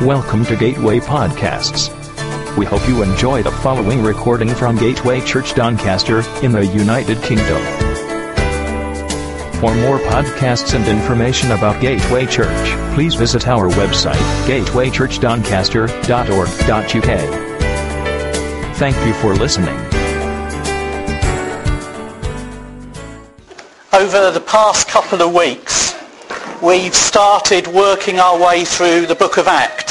Welcome to Gateway Podcasts. We hope you enjoy the following recording from Gateway Church Doncaster in the United Kingdom. For more podcasts and information about Gateway Church, please visit our website, gatewaychurchdoncaster.org.uk. Thank you for listening. Over the past couple of weeks, we've started working our way through the Book of Acts,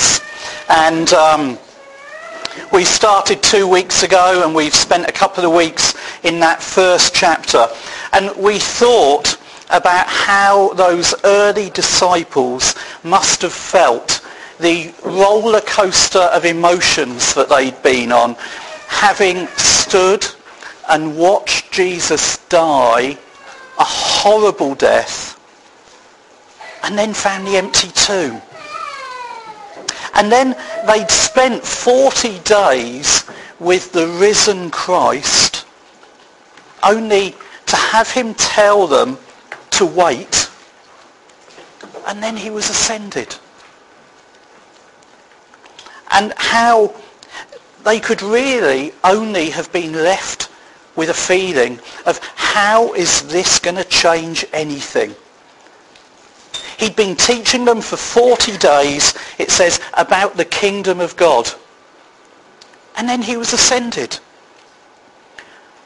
and we started 2 weeks ago, and we've spent a couple of weeks in that first chapter, and we thought about how those early disciples must have felt the roller coaster of emotions that they'd been on, having stood and watched Jesus die a horrible death, and then found the empty tomb. And then they'd spent 40 days with the risen Christ, only to have him tell them to wait, and then he was ascended. And how they could really only have been left with a feeling of, how is this going to change anything? He'd been teaching them for 40 days, it says, about the kingdom of God. And then he was ascended.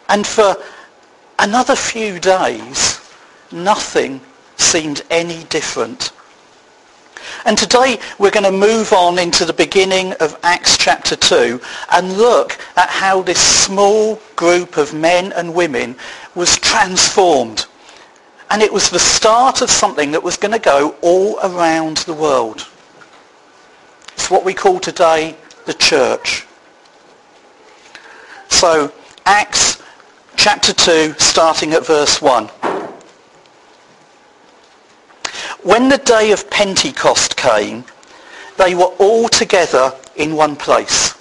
And for another few days, nothing seemed any different. And today we're going to move on into the beginning of Acts chapter 2 and look at how this small group of men and women was transformed. And it was the start of something that was going to go all around the world. It's what we call today the church. So, Acts chapter 2, starting at verse 1. When the day of Pentecost came, they were all together in one place.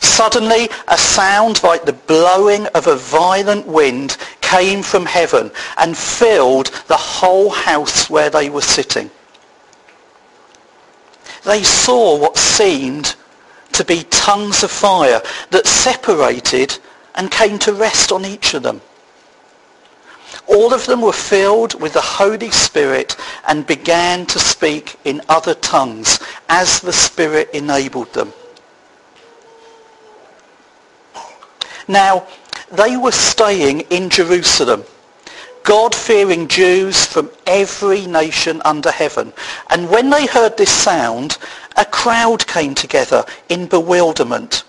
Suddenly, a sound like the blowing of a violent wind came from heaven and filled the whole house where they were sitting. They saw what seemed to be tongues of fire that separated and came to rest on each of them. All of them were filled with the Holy Spirit and began to speak in other tongues as the Spirit enabled them. Now, they were staying in Jerusalem, God-fearing Jews from every nation under heaven. And when they heard this sound, a crowd came together in bewilderment,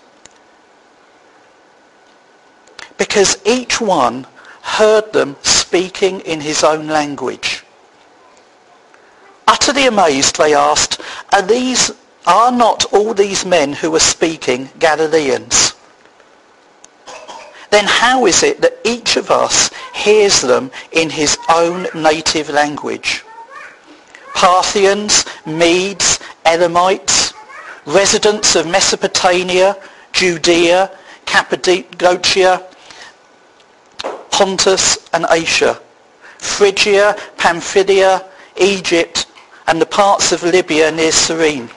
because each one heard them speaking in his own language. Utterly amazed, they asked, "Are not all these men who are speaking Galileans? Then how is it that each of us hears them in his own native language? Parthians, Medes, Elamites, residents of Mesopotamia, Judea, Cappadocia, Pontus and Asia, Phrygia, Pamphylia, Egypt, and the parts of Libya near Cyrene,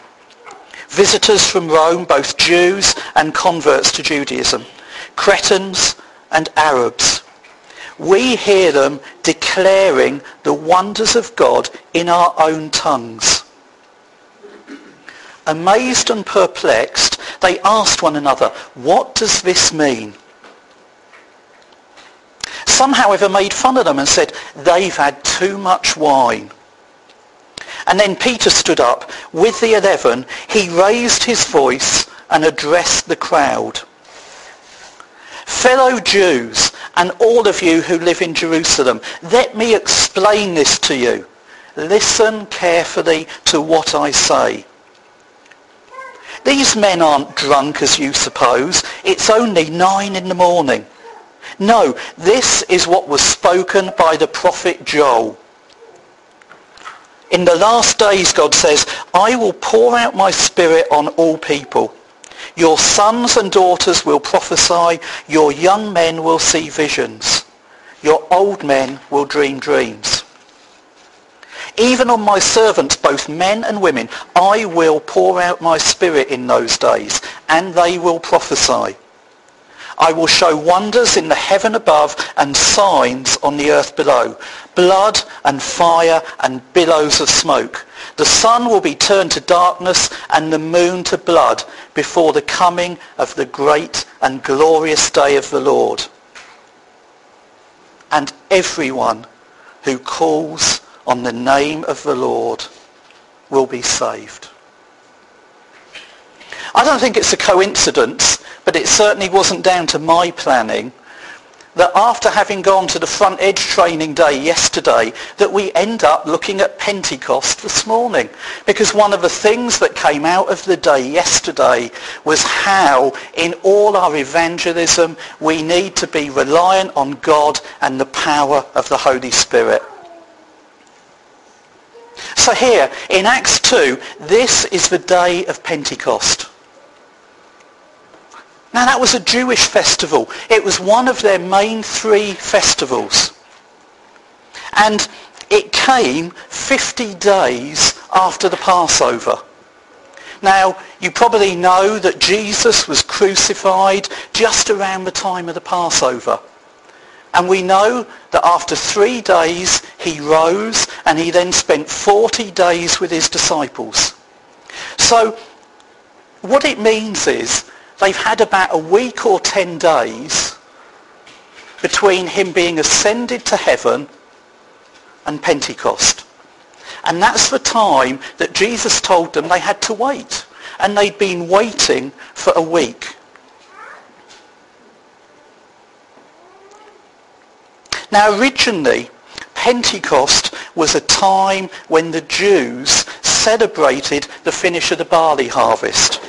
visitors from Rome, both Jews and converts to Judaism, Cretans and Arabs. We hear them declaring the wonders of God in our own tongues." Amazed and perplexed, they asked one another, "What does this mean?" Some, however, made fun of them and said, "They've had too much wine." And then Peter stood up with the 11. He raised his voice and addressed the crowd. "Fellow Jews, and all of you who live in Jerusalem, let me explain this to you. Listen carefully to what I say. These men aren't drunk as you suppose. It's only 9 a.m. No, this is what was spoken by the prophet Joel. In the last days, God says, I will pour out my spirit on all people. Your sons and daughters will prophesy, your young men will see visions, your old men will dream dreams. Even on my servants, both men and women, I will pour out my spirit in those days, and they will prophesy. I will show wonders in the heaven above and signs on the earth below, blood and fire and billows of smoke. The sun will be turned to darkness and the moon to blood before the coming of the great and glorious day of the Lord. And everyone who calls on the name of the Lord will be saved. I don't think it's a coincidence, but it certainly wasn't down to my planning, that after having gone to the Front Edge training day yesterday, that we end up looking at Pentecost this morning. Because one of the things that came out of the day yesterday was how in all our evangelism we need to be reliant on God and the power of the Holy Spirit. So here in Acts 2, this is the day of Pentecost. Now that was a Jewish festival. It was one of their main three festivals. And it came 50 days after the Passover. Now you probably know that Jesus was crucified just around the time of the Passover. And we know that after 3 days he rose, and he then spent 40 days with his disciples. So what it means is they've had about a week or 10 days between him being ascended to heaven and Pentecost. And that's the time that Jesus told them they had to wait. And they'd been waiting for a week. Now originally, Pentecost was a time when the Jews celebrated the finish of the barley harvest.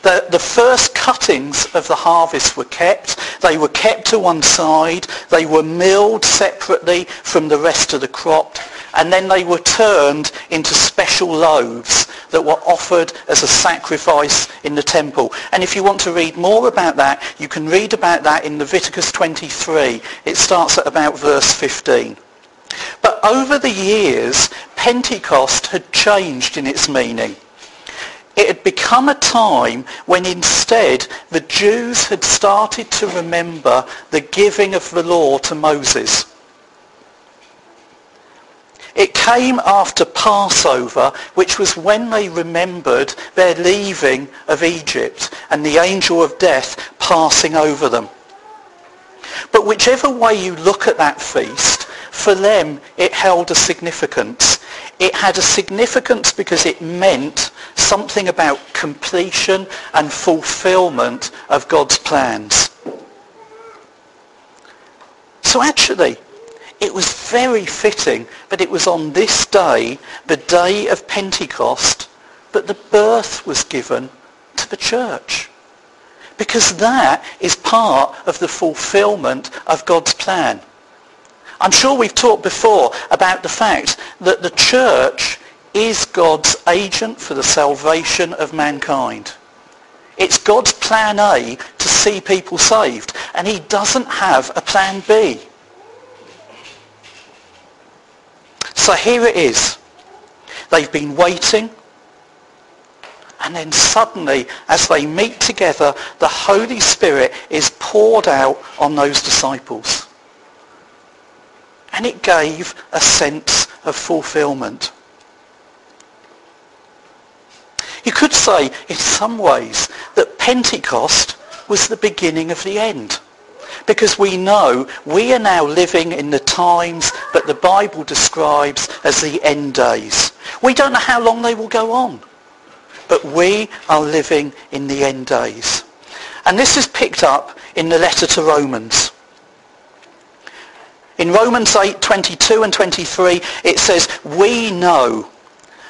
The first cuttings of the harvest were kept. They were kept to one side. They were milled separately from the rest of the crop. And then they were turned into special loaves that were offered as a sacrifice in the temple. And if you want to read more about that, you can read about that in Leviticus 23. It starts at about verse 15. But over the years, Pentecost had changed in its meaning. It had become a time when instead the Jews had started to remember the giving of the law to Moses. It came after Passover, which was when they remembered their leaving of Egypt and the angel of death passing over them. But whichever way you look at that feast, for them it held a significance. It had a significance because it meant something about completion and fulfillment of God's plans. So actually, it was very fitting that it was on this day, the day of Pentecost, that the birth was given to the church. Because that is part of the fulfillment of God's plan. I'm sure we've talked before about the fact that the church is God's agent for the salvation of mankind. It's God's plan A to see people saved, and he doesn't have a plan B. So here it is. They've been waiting. And then suddenly, as they meet together, the Holy Spirit is poured out on those disciples. And it gave a sense of fulfillment. You could say, in some ways, that Pentecost was the beginning of the end. Because we know we are now living in the times that the Bible describes as the end days. We don't know how long they will go on, but we are living in the end days. And this is picked up in the letter to Romans. In Romans 8, 22 and 23, it says, we know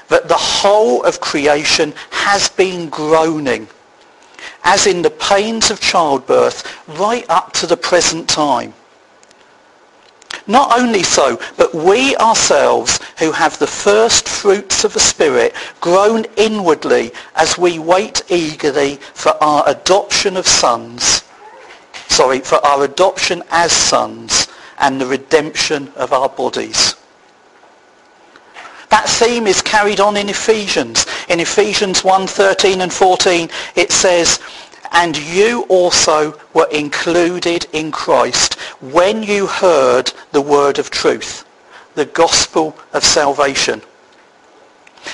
that the whole of creation has been groaning, as in the pains of childbirth, right up to the present time. Not only so, but we ourselves, who have the first fruits of the Spirit, groan inwardly as we wait eagerly for our adoption of sons. For our adoption as sons, and the redemption of our bodies. That theme is carried on in Ephesians. In Ephesians 1:13 and 14, it says, "And you also were included in Christ when you heard the word of truth, the gospel of salvation.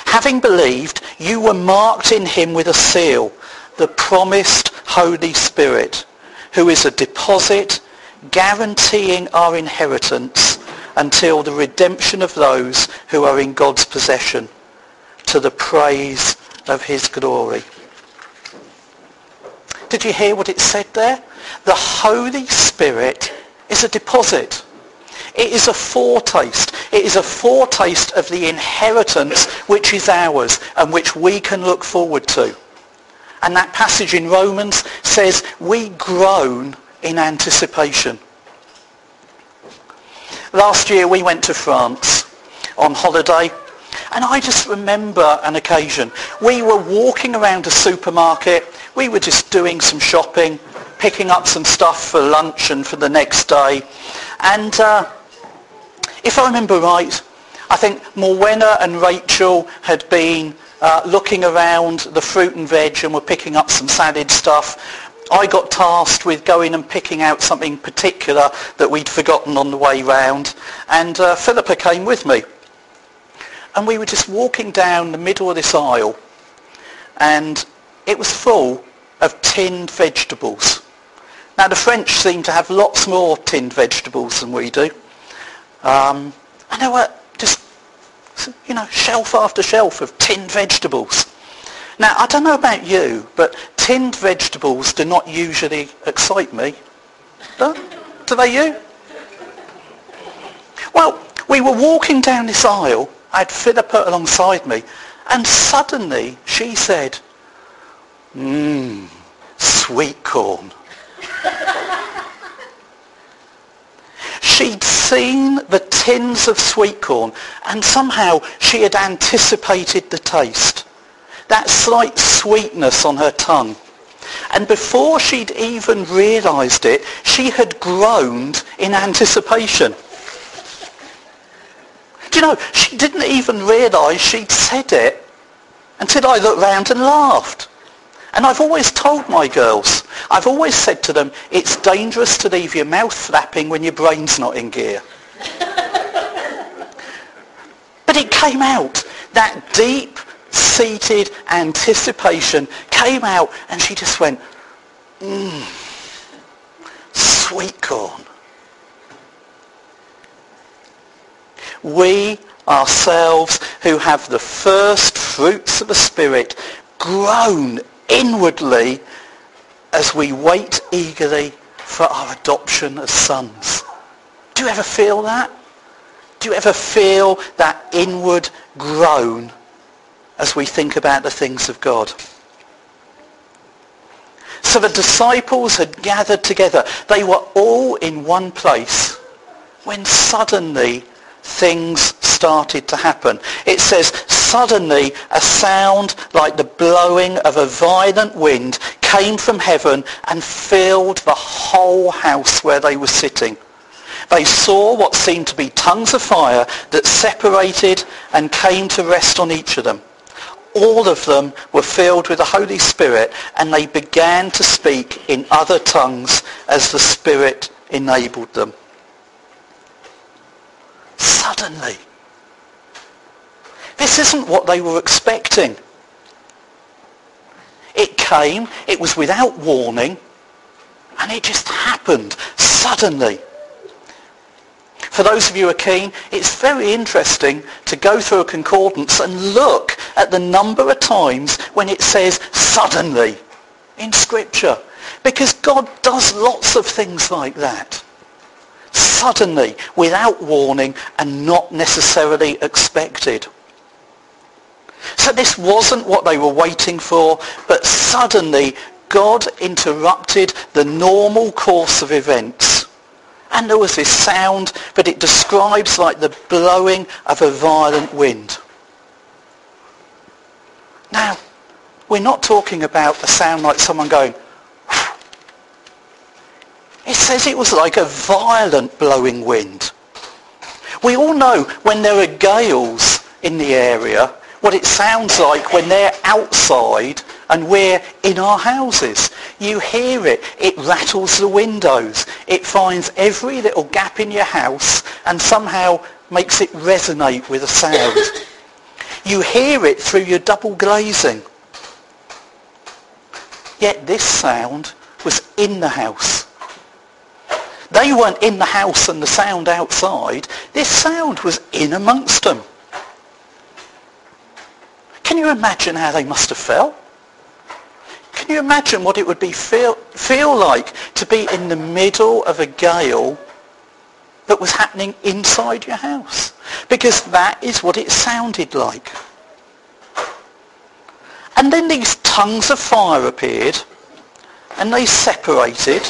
Having believed, you were marked in him with a seal, the promised Holy Spirit, who is a deposit guaranteeing our inheritance until the redemption of those who are in God's possession, to the praise of his glory." Did you hear what it said there? The Holy Spirit is a deposit. It is a foretaste. It is a foretaste of the inheritance which is ours and which we can look forward to. And that passage in Romans says we groan in anticipation. Last year we went to France on holiday, and I just remember an occasion. We were walking around a supermarket. We were just doing some shopping, picking up some stuff for lunch and for the next day. And if I remember right, I think Morwenna and Rachel had been looking around the fruit and veg and were picking up some salad stuff. I got tasked with going and picking out something particular that we'd forgotten on the way round, and Philippa came with me. And we were just walking down the middle of this aisle, and it was full of tinned vegetables. Now the French seem to have lots more tinned vegetables than we do. And there were just, you know, shelf after shelf of tinned vegetables. Now, I don't know about you, but tinned vegetables do not usually excite me. Do they you? Well, we were walking down this aisle. I had Philippa alongside me, and suddenly she said, sweet corn. She'd seen the tins of sweet corn, and somehow she had anticipated the taste. That slight sweetness on her tongue. And before she'd even realised it, she had groaned in anticipation. Do you know, she didn't even realise she'd said it until I looked round and laughed. And I've always told my girls, I've always said to them, it's dangerous to leave your mouth flapping when your brain's not in gear. But it came out, that deep seated anticipation came out, and she just went, sweet corn. We ourselves who have the first fruits of the Spirit groan inwardly as we wait eagerly for our adoption as sons. Do you ever feel that? Do you ever feel that inward groan as we think about the things of God? So the disciples had gathered together. They were all in one place when suddenly things started to happen. It says, suddenly a sound like the blowing of a violent wind came from heaven and filled the whole house where they were sitting. They saw what seemed to be tongues of fire that separated and came to rest on each of them. All of them were filled with the Holy Spirit, and they began to speak in other tongues as the Spirit enabled them. Suddenly. This isn't what they were expecting. It came, it was without warning, and it just happened suddenly. For those of you who are keen, it's very interesting to go through a concordance and look at the number of times when it says suddenly in Scripture. Because God does lots of things like that. Suddenly, without warning and not necessarily expected. So this wasn't what they were waiting for, but suddenly God interrupted the normal course of events. And there was this sound that it describes like the blowing of a violent wind. Now, we're not talking about a sound like someone going, whew. It says it was like a violent blowing wind. We all know when there are gales, in the area, what it sounds like when they're outside and we're in our houses. You hear it. It rattles the windows. It finds every little gap in your house and somehow makes it resonate with a sound. You hear it through your double glazing. Yet this sound was in the house. They weren't in the house and the sound outside. This sound was in amongst them. Can you imagine how they must have felt? Can you imagine what it would be feel like to be in the middle of a gale that was happening inside your house? Because that is what it sounded like. And then these tongues of fire appeared, and they separated,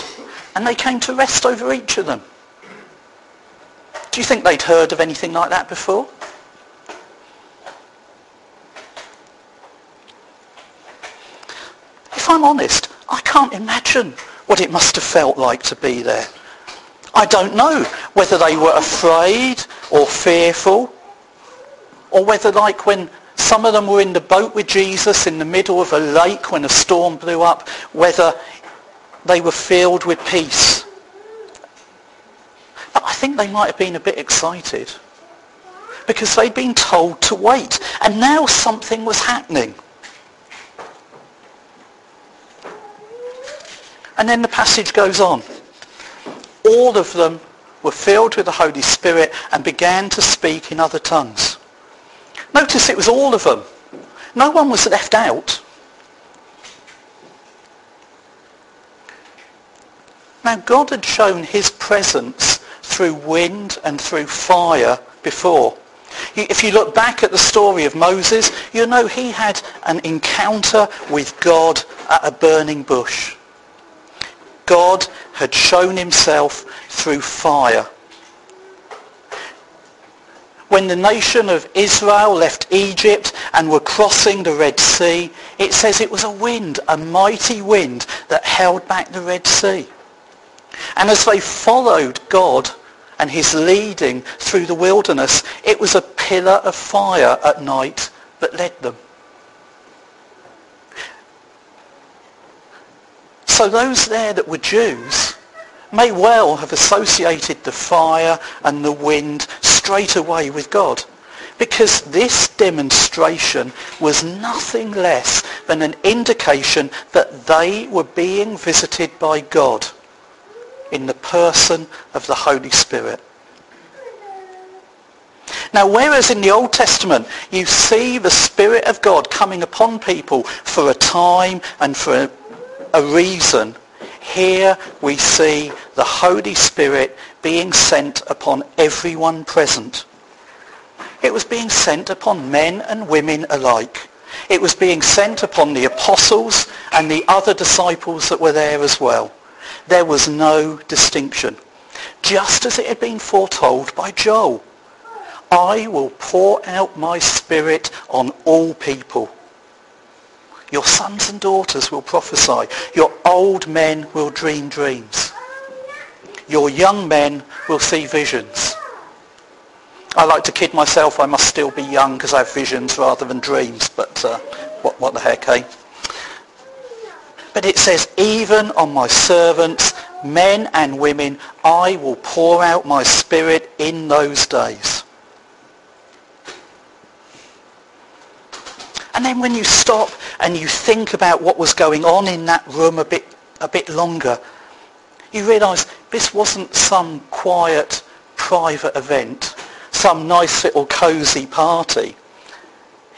and they came to rest over each of them. Do you think they'd heard of anything like that before? If I'm honest, I can't imagine what it must have felt like to be there. I don't know whether they were afraid or fearful, or whether, like when some of them were in the boat with Jesus in the middle of a lake when a storm blew up, whether they were filled with peace. But I think they might have been a bit excited because they'd been told to wait, and now something was happening. And then the passage goes on. All of them were filled with the Holy Spirit and began to speak in other tongues. Notice it was all of them. No one was left out. Now, God had shown his presence through wind and through fire before. If you look back at the story of Moses, you know he had an encounter with God at a burning bush. God had shown himself through fire. When the nation of Israel left Egypt and were crossing the Red Sea, it says it was a wind, a mighty wind, that held back the Red Sea. And as they followed God and his leading through the wilderness, it was a pillar of fire at night that led them. So those there that were Jews may well have associated the fire and the wind straight away with God, because this demonstration was nothing less than an indication that they were being visited by God in the person of the Holy Spirit. Now, whereas in the Old Testament you see the Spirit of God coming upon people for a time and for a reason, here we see the Holy Spirit being sent upon everyone present. It was being sent upon men and women alike. It was being sent upon the apostles and the other disciples that were there as well. There was no distinction, just as it had been foretold by Joel. I will pour out my Spirit on all people. Your sons and daughters will prophesy. Your old men will dream dreams. Your young men will see visions. I like to kid myself, I must still be young because I have visions rather than dreams, but what the heck, eh? But it says, even on my servants, men and women, I will pour out my Spirit in those days. And then when you stop and you think about what was going on in that room a bit longer, you realise this wasn't some quiet, private event, some nice little cosy party.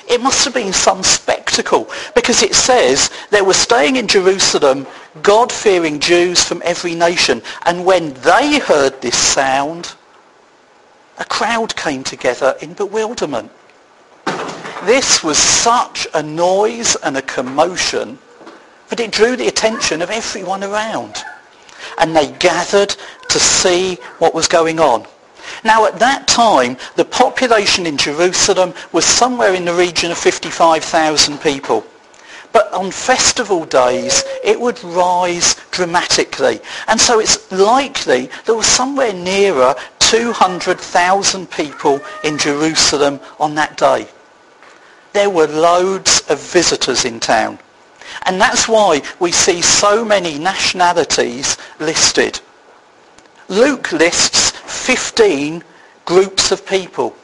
It must have been some spectacle, because it says they were staying in Jerusalem, God-fearing Jews from every nation. And when they heard this sound, a crowd came together in bewilderment. This was such a noise and a commotion that it drew the attention of everyone around. And they gathered to see what was going on. Now, at that time, the population in Jerusalem was somewhere in the region of 55,000 people. But on festival days, it would rise dramatically. And so it's likely there was somewhere nearer 200,000 people in Jerusalem on that day. There were loads of visitors in town. And that's why we see so many nationalities listed. Luke lists 15 groups of people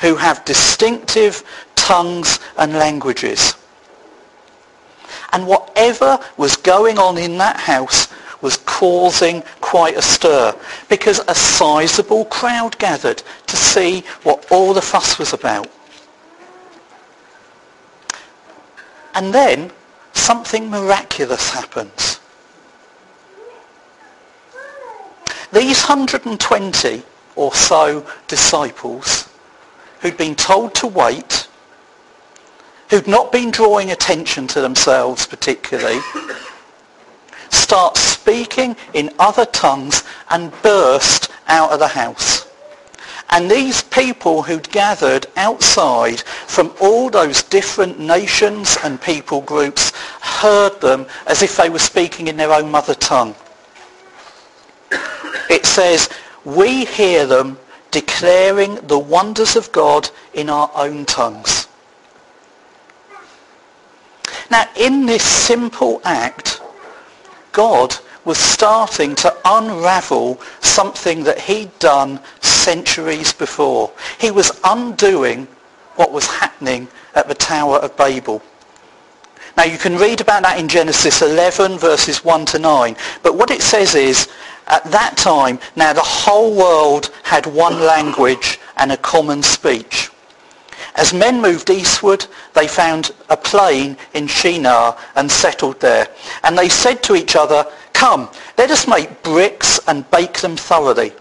who have distinctive tongues and languages. And whatever was going on in that house was causing quite a stir, because a sizable crowd gathered to see what all the fuss was about. And then something miraculous happens. These 120 or so disciples who'd been told to wait, who'd not been drawing attention to themselves particularly, start speaking in other tongues and burst out of the house. And these people who'd gathered outside from all those different nations and people groups heard them as if they were speaking in their own mother tongue. It says, we hear them declaring the wonders of God in our own tongues. Now, in this simple act, God was starting to unravel something that he'd done centuries before. He was undoing what was happening at the Tower of Babel. Now, you can read about that in Genesis 11, verses 1-9. But what it says is, at that time, now the whole world had one language and a common speech. As men moved eastward, they found a plain in Shinar and settled there. And they said to each other, come, let us make bricks and bake them thoroughly.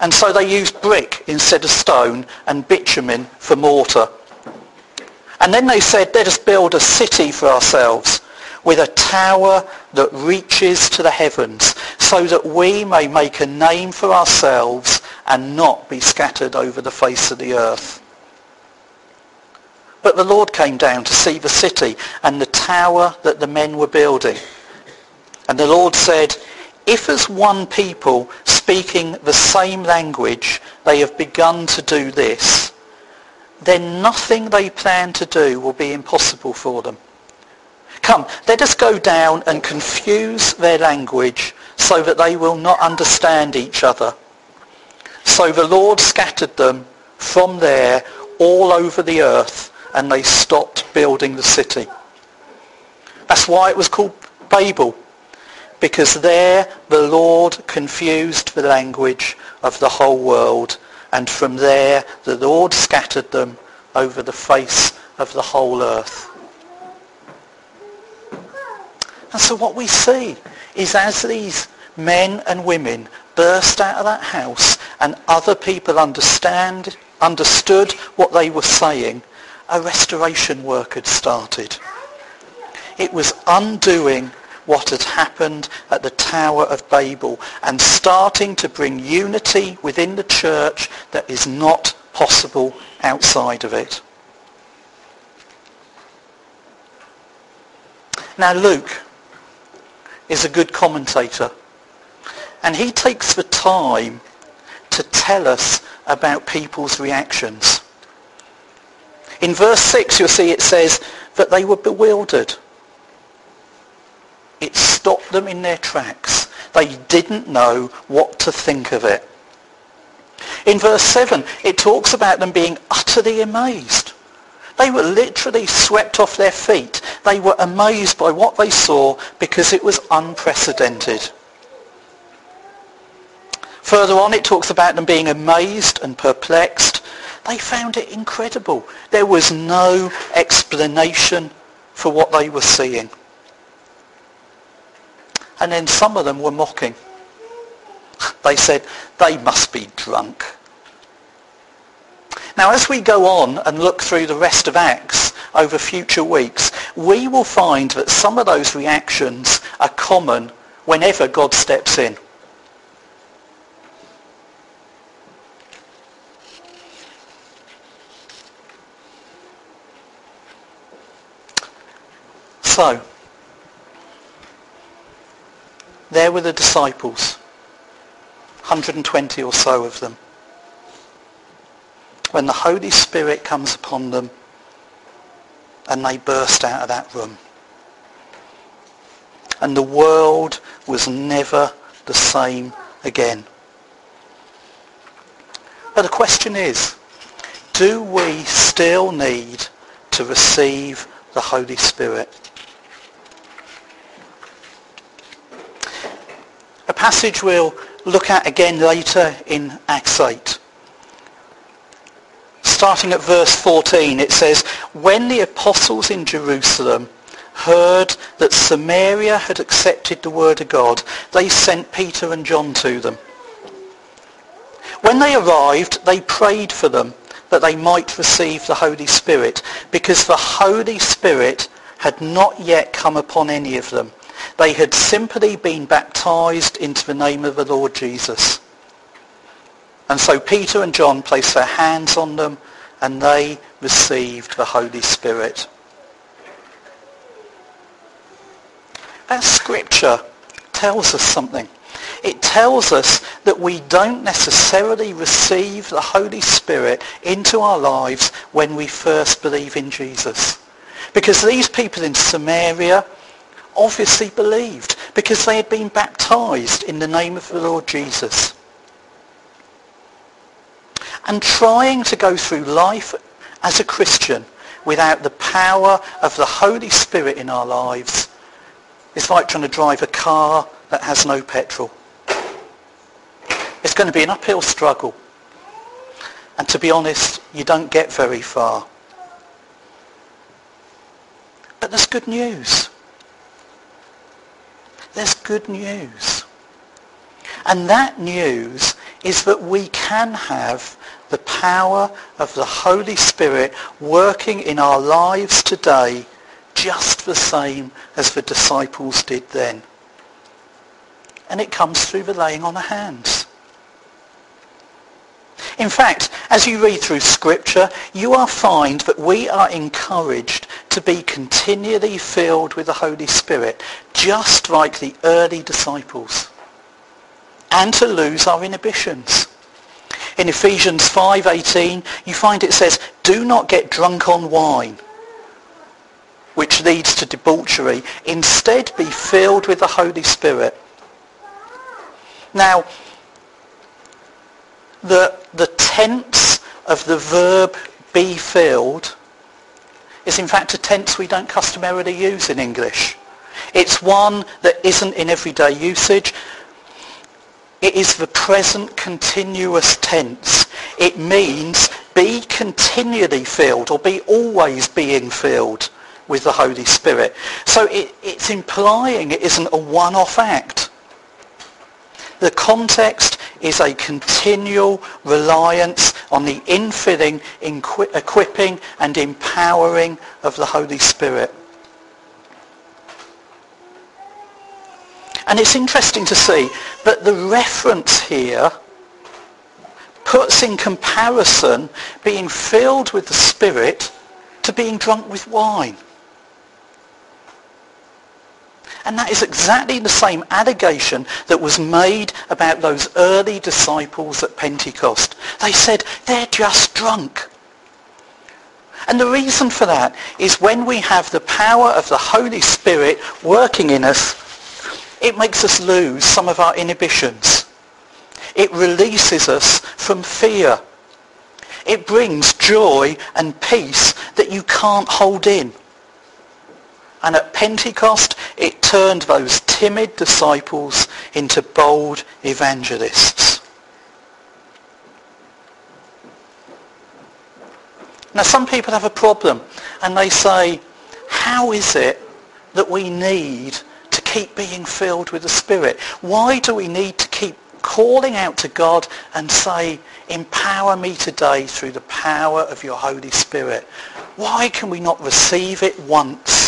And so they used brick instead of stone and bitumen for mortar. And then they said, let us build a city for ourselves with a tower that reaches to the heavens, so that we may make a name for ourselves and not be scattered over the face of the earth. But the Lord came down to see the city and the tower that the men were building. And the Lord said, if as one people speaking the same language they have begun to do this, then nothing they plan to do will be impossible for them. Come, let us go down and confuse their language so that they will not understand each other. So the Lord scattered them from there all over the earth, and they stopped building the city. That's why it was called Babel, because there the Lord confused the language of the whole world, and from there the Lord scattered them over the face of the whole earth. And so what we see is, as these men and women burst out of that house and other people understood what they were saying, a restoration work had started. It was undoing what had happened at the Tower of Babel and starting to bring unity within the church that is not possible outside of it. Now, Luke is a good commentator, and he takes the time to tell us about people's reactions. In verse 6, you'll see it says that they were bewildered. It stopped them in their tracks. They didn't know what to think of it. In verse 7, it talks about them being utterly amazed. They were literally swept off their feet. They were amazed by what they saw because it was unprecedented. Further on, it talks about them being amazed and perplexed. They found it incredible. There was no explanation for what they were seeing. And then some of them were mocking. They said, they must be drunk. Now, as we go on and look through the rest of Acts over future weeks, we will find that some of those reactions are common whenever God steps in. So, there were the disciples 120 or so of them. When the Holy Spirit comes upon them and they burst out of that room. And the world was never the same again. But the question is, do we still need to receive the Holy Spirit? A passage we'll look at again later in Acts 8. Starting at verse 14, it says, "When the apostles in Jerusalem heard that Samaria had accepted the word of God, they sent Peter and John to them. When they arrived, they prayed for them that they might receive the Holy Spirit, because the Holy Spirit had not yet come upon any of them. They had simply been baptized into the name of the Lord Jesus. And so Peter and John placed their hands on them, and they received the Holy Spirit." That scripture tells us something. It tells us that we don't necessarily receive the Holy Spirit into our lives when we first believe in Jesus. Because these people in Samaria obviously believed, because they had been baptized in the name of the Lord Jesus. And trying to go through life as a Christian without the power of the Holy Spirit in our lives, it's like trying to drive a car that has no petrol. It's going to be an uphill struggle. And to be honest, you don't get very far. But there's good news. There's good news. And that news is that we can have the power of the Holy Spirit working in our lives today, just the same as the disciples did then. And it comes through the laying on of hands. In fact, as you read through Scripture, you will find that we are encouraged to be continually filled with the Holy Spirit, just like the early disciples, and to lose our inhibitions. In Ephesians 5:18, you find it says, "Do not get drunk on wine, which leads to debauchery. Instead, be filled with the Holy Spirit." Now, the tense of the verb "be filled" is in fact a tense we don't customarily use in English. It's one that isn't in everyday usage. It is the present continuous tense. It means be continually filled, or be always being filled with the Holy Spirit. So it's implying it isn't a one-off act. The context is a continual reliance on the infilling, equipping and empowering of the Holy Spirit. And it's interesting to see that the reference here puts in comparison being filled with the Spirit to being drunk with wine. And that is exactly the same allegation that was made about those early disciples at Pentecost. They said, they're just drunk. And the reason for that is when we have the power of the Holy Spirit working in us, it makes us lose some of our inhibitions. It releases us from fear. It brings joy and peace that you can't hold in. And at Pentecost, it turned those timid disciples into bold evangelists. Now, some people have a problem, and they say, how is it that we need to keep being filled with the Spirit? Why do we need to keep calling out to God and say, empower me today through the power of your Holy Spirit? Why can we not receive it once?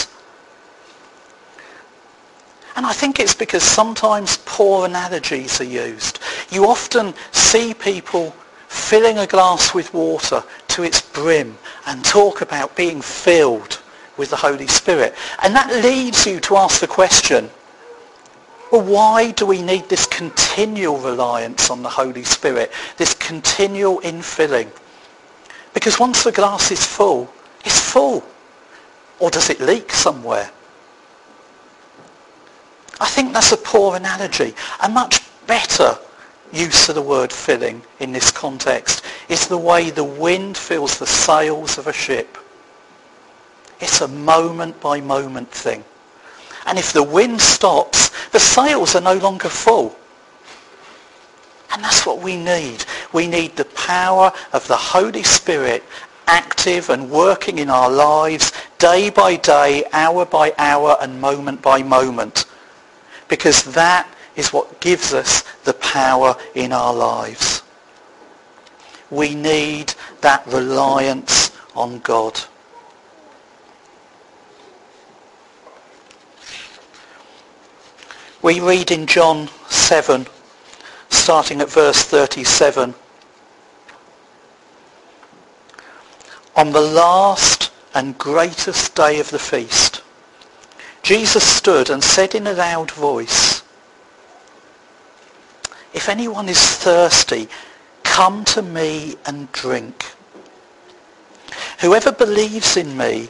And I think it's because sometimes poor analogies are used. You often see people filling a glass with water to its brim and talk about being filled with the Holy Spirit. And that leads you to ask the question, Well, why do we need this continual reliance on the Holy Spirit, this continual infilling? Because once the glass is full, it's full. Or does it leak somewhere? I think that's a poor analogy. A much better use of the word filling in this context is the way the wind fills the sails of a ship. It's a moment-by-moment thing. And if the wind stops, the sails are no longer full. And that's what we need. We need the power of the Holy Spirit active and working in our lives day by day, hour by hour, and moment by moment. Because that is what gives us the power in our lives. We need that reliance on God. We read in John 7, starting at verse 37. On the last and greatest day of the feast, Jesus stood and said in a loud voice, "If anyone is thirsty, come to me and drink. Whoever believes in me,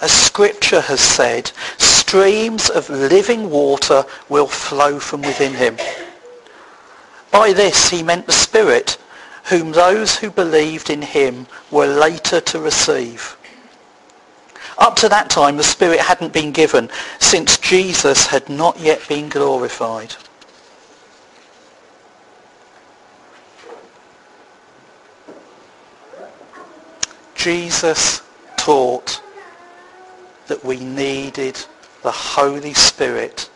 as Scripture has said, streams of living water will flow from within him." By this he meant the Spirit, whom those who believed in him were later to receive. Up to that time the Spirit hadn't been given, since Jesus had not yet been glorified. Jesus taught that we needed the Holy Spirit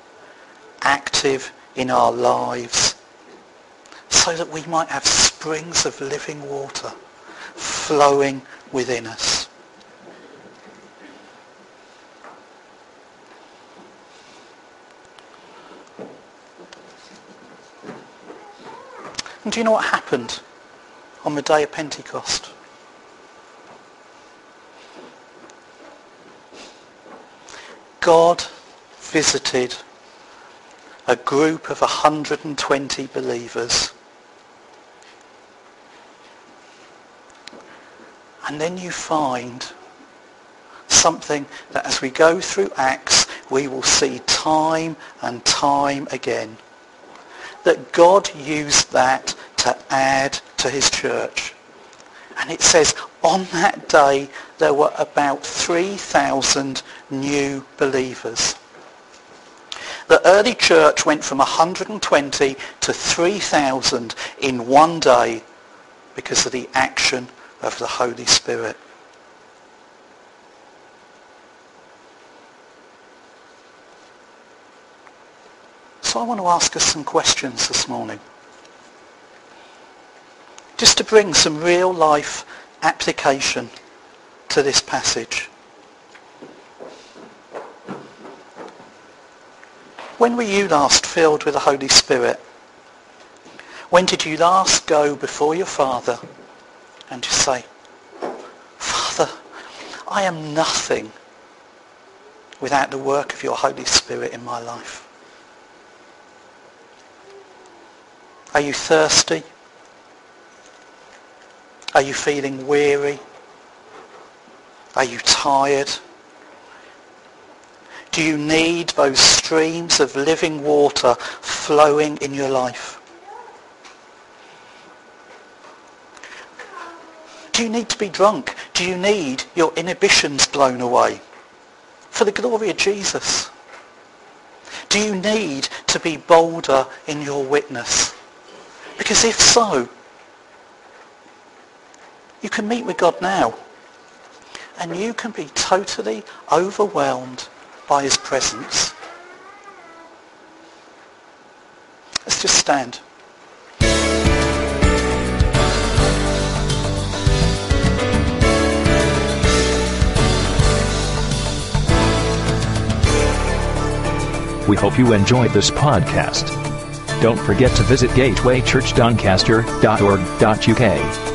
active in our lives so that we might have springs of living water flowing within us. And do you know what happened on the day of Pentecost? God visited a group of 120 believers. And then you find something that as we go through Acts, we will see time and time again. That God used that to add to his church. And it says, on that day, there were about 3,000 new believers. The early church went from 120 to 3,000 in one day because of the action of the Holy Spirit. So I want to ask us some questions this morning, just to bring some real life application to this passage. When were you last filled with the Holy Spirit? When did you last go before your Father and just say, "Father, I am nothing without the work of your Holy Spirit in my life"? Are you thirsty? Are you feeling weary? Are you tired? Do you need those streams of living water flowing in your life? Do you need to be drunk? Do you need your inhibitions blown away for the glory of Jesus? Do you need to be bolder in your witness? Because if so, you can meet with God now, and you can be totally overwhelmed by his presence. Let's just stand. We hope you enjoyed this podcast. Don't forget to visit gatewaychurchdoncaster.org.uk.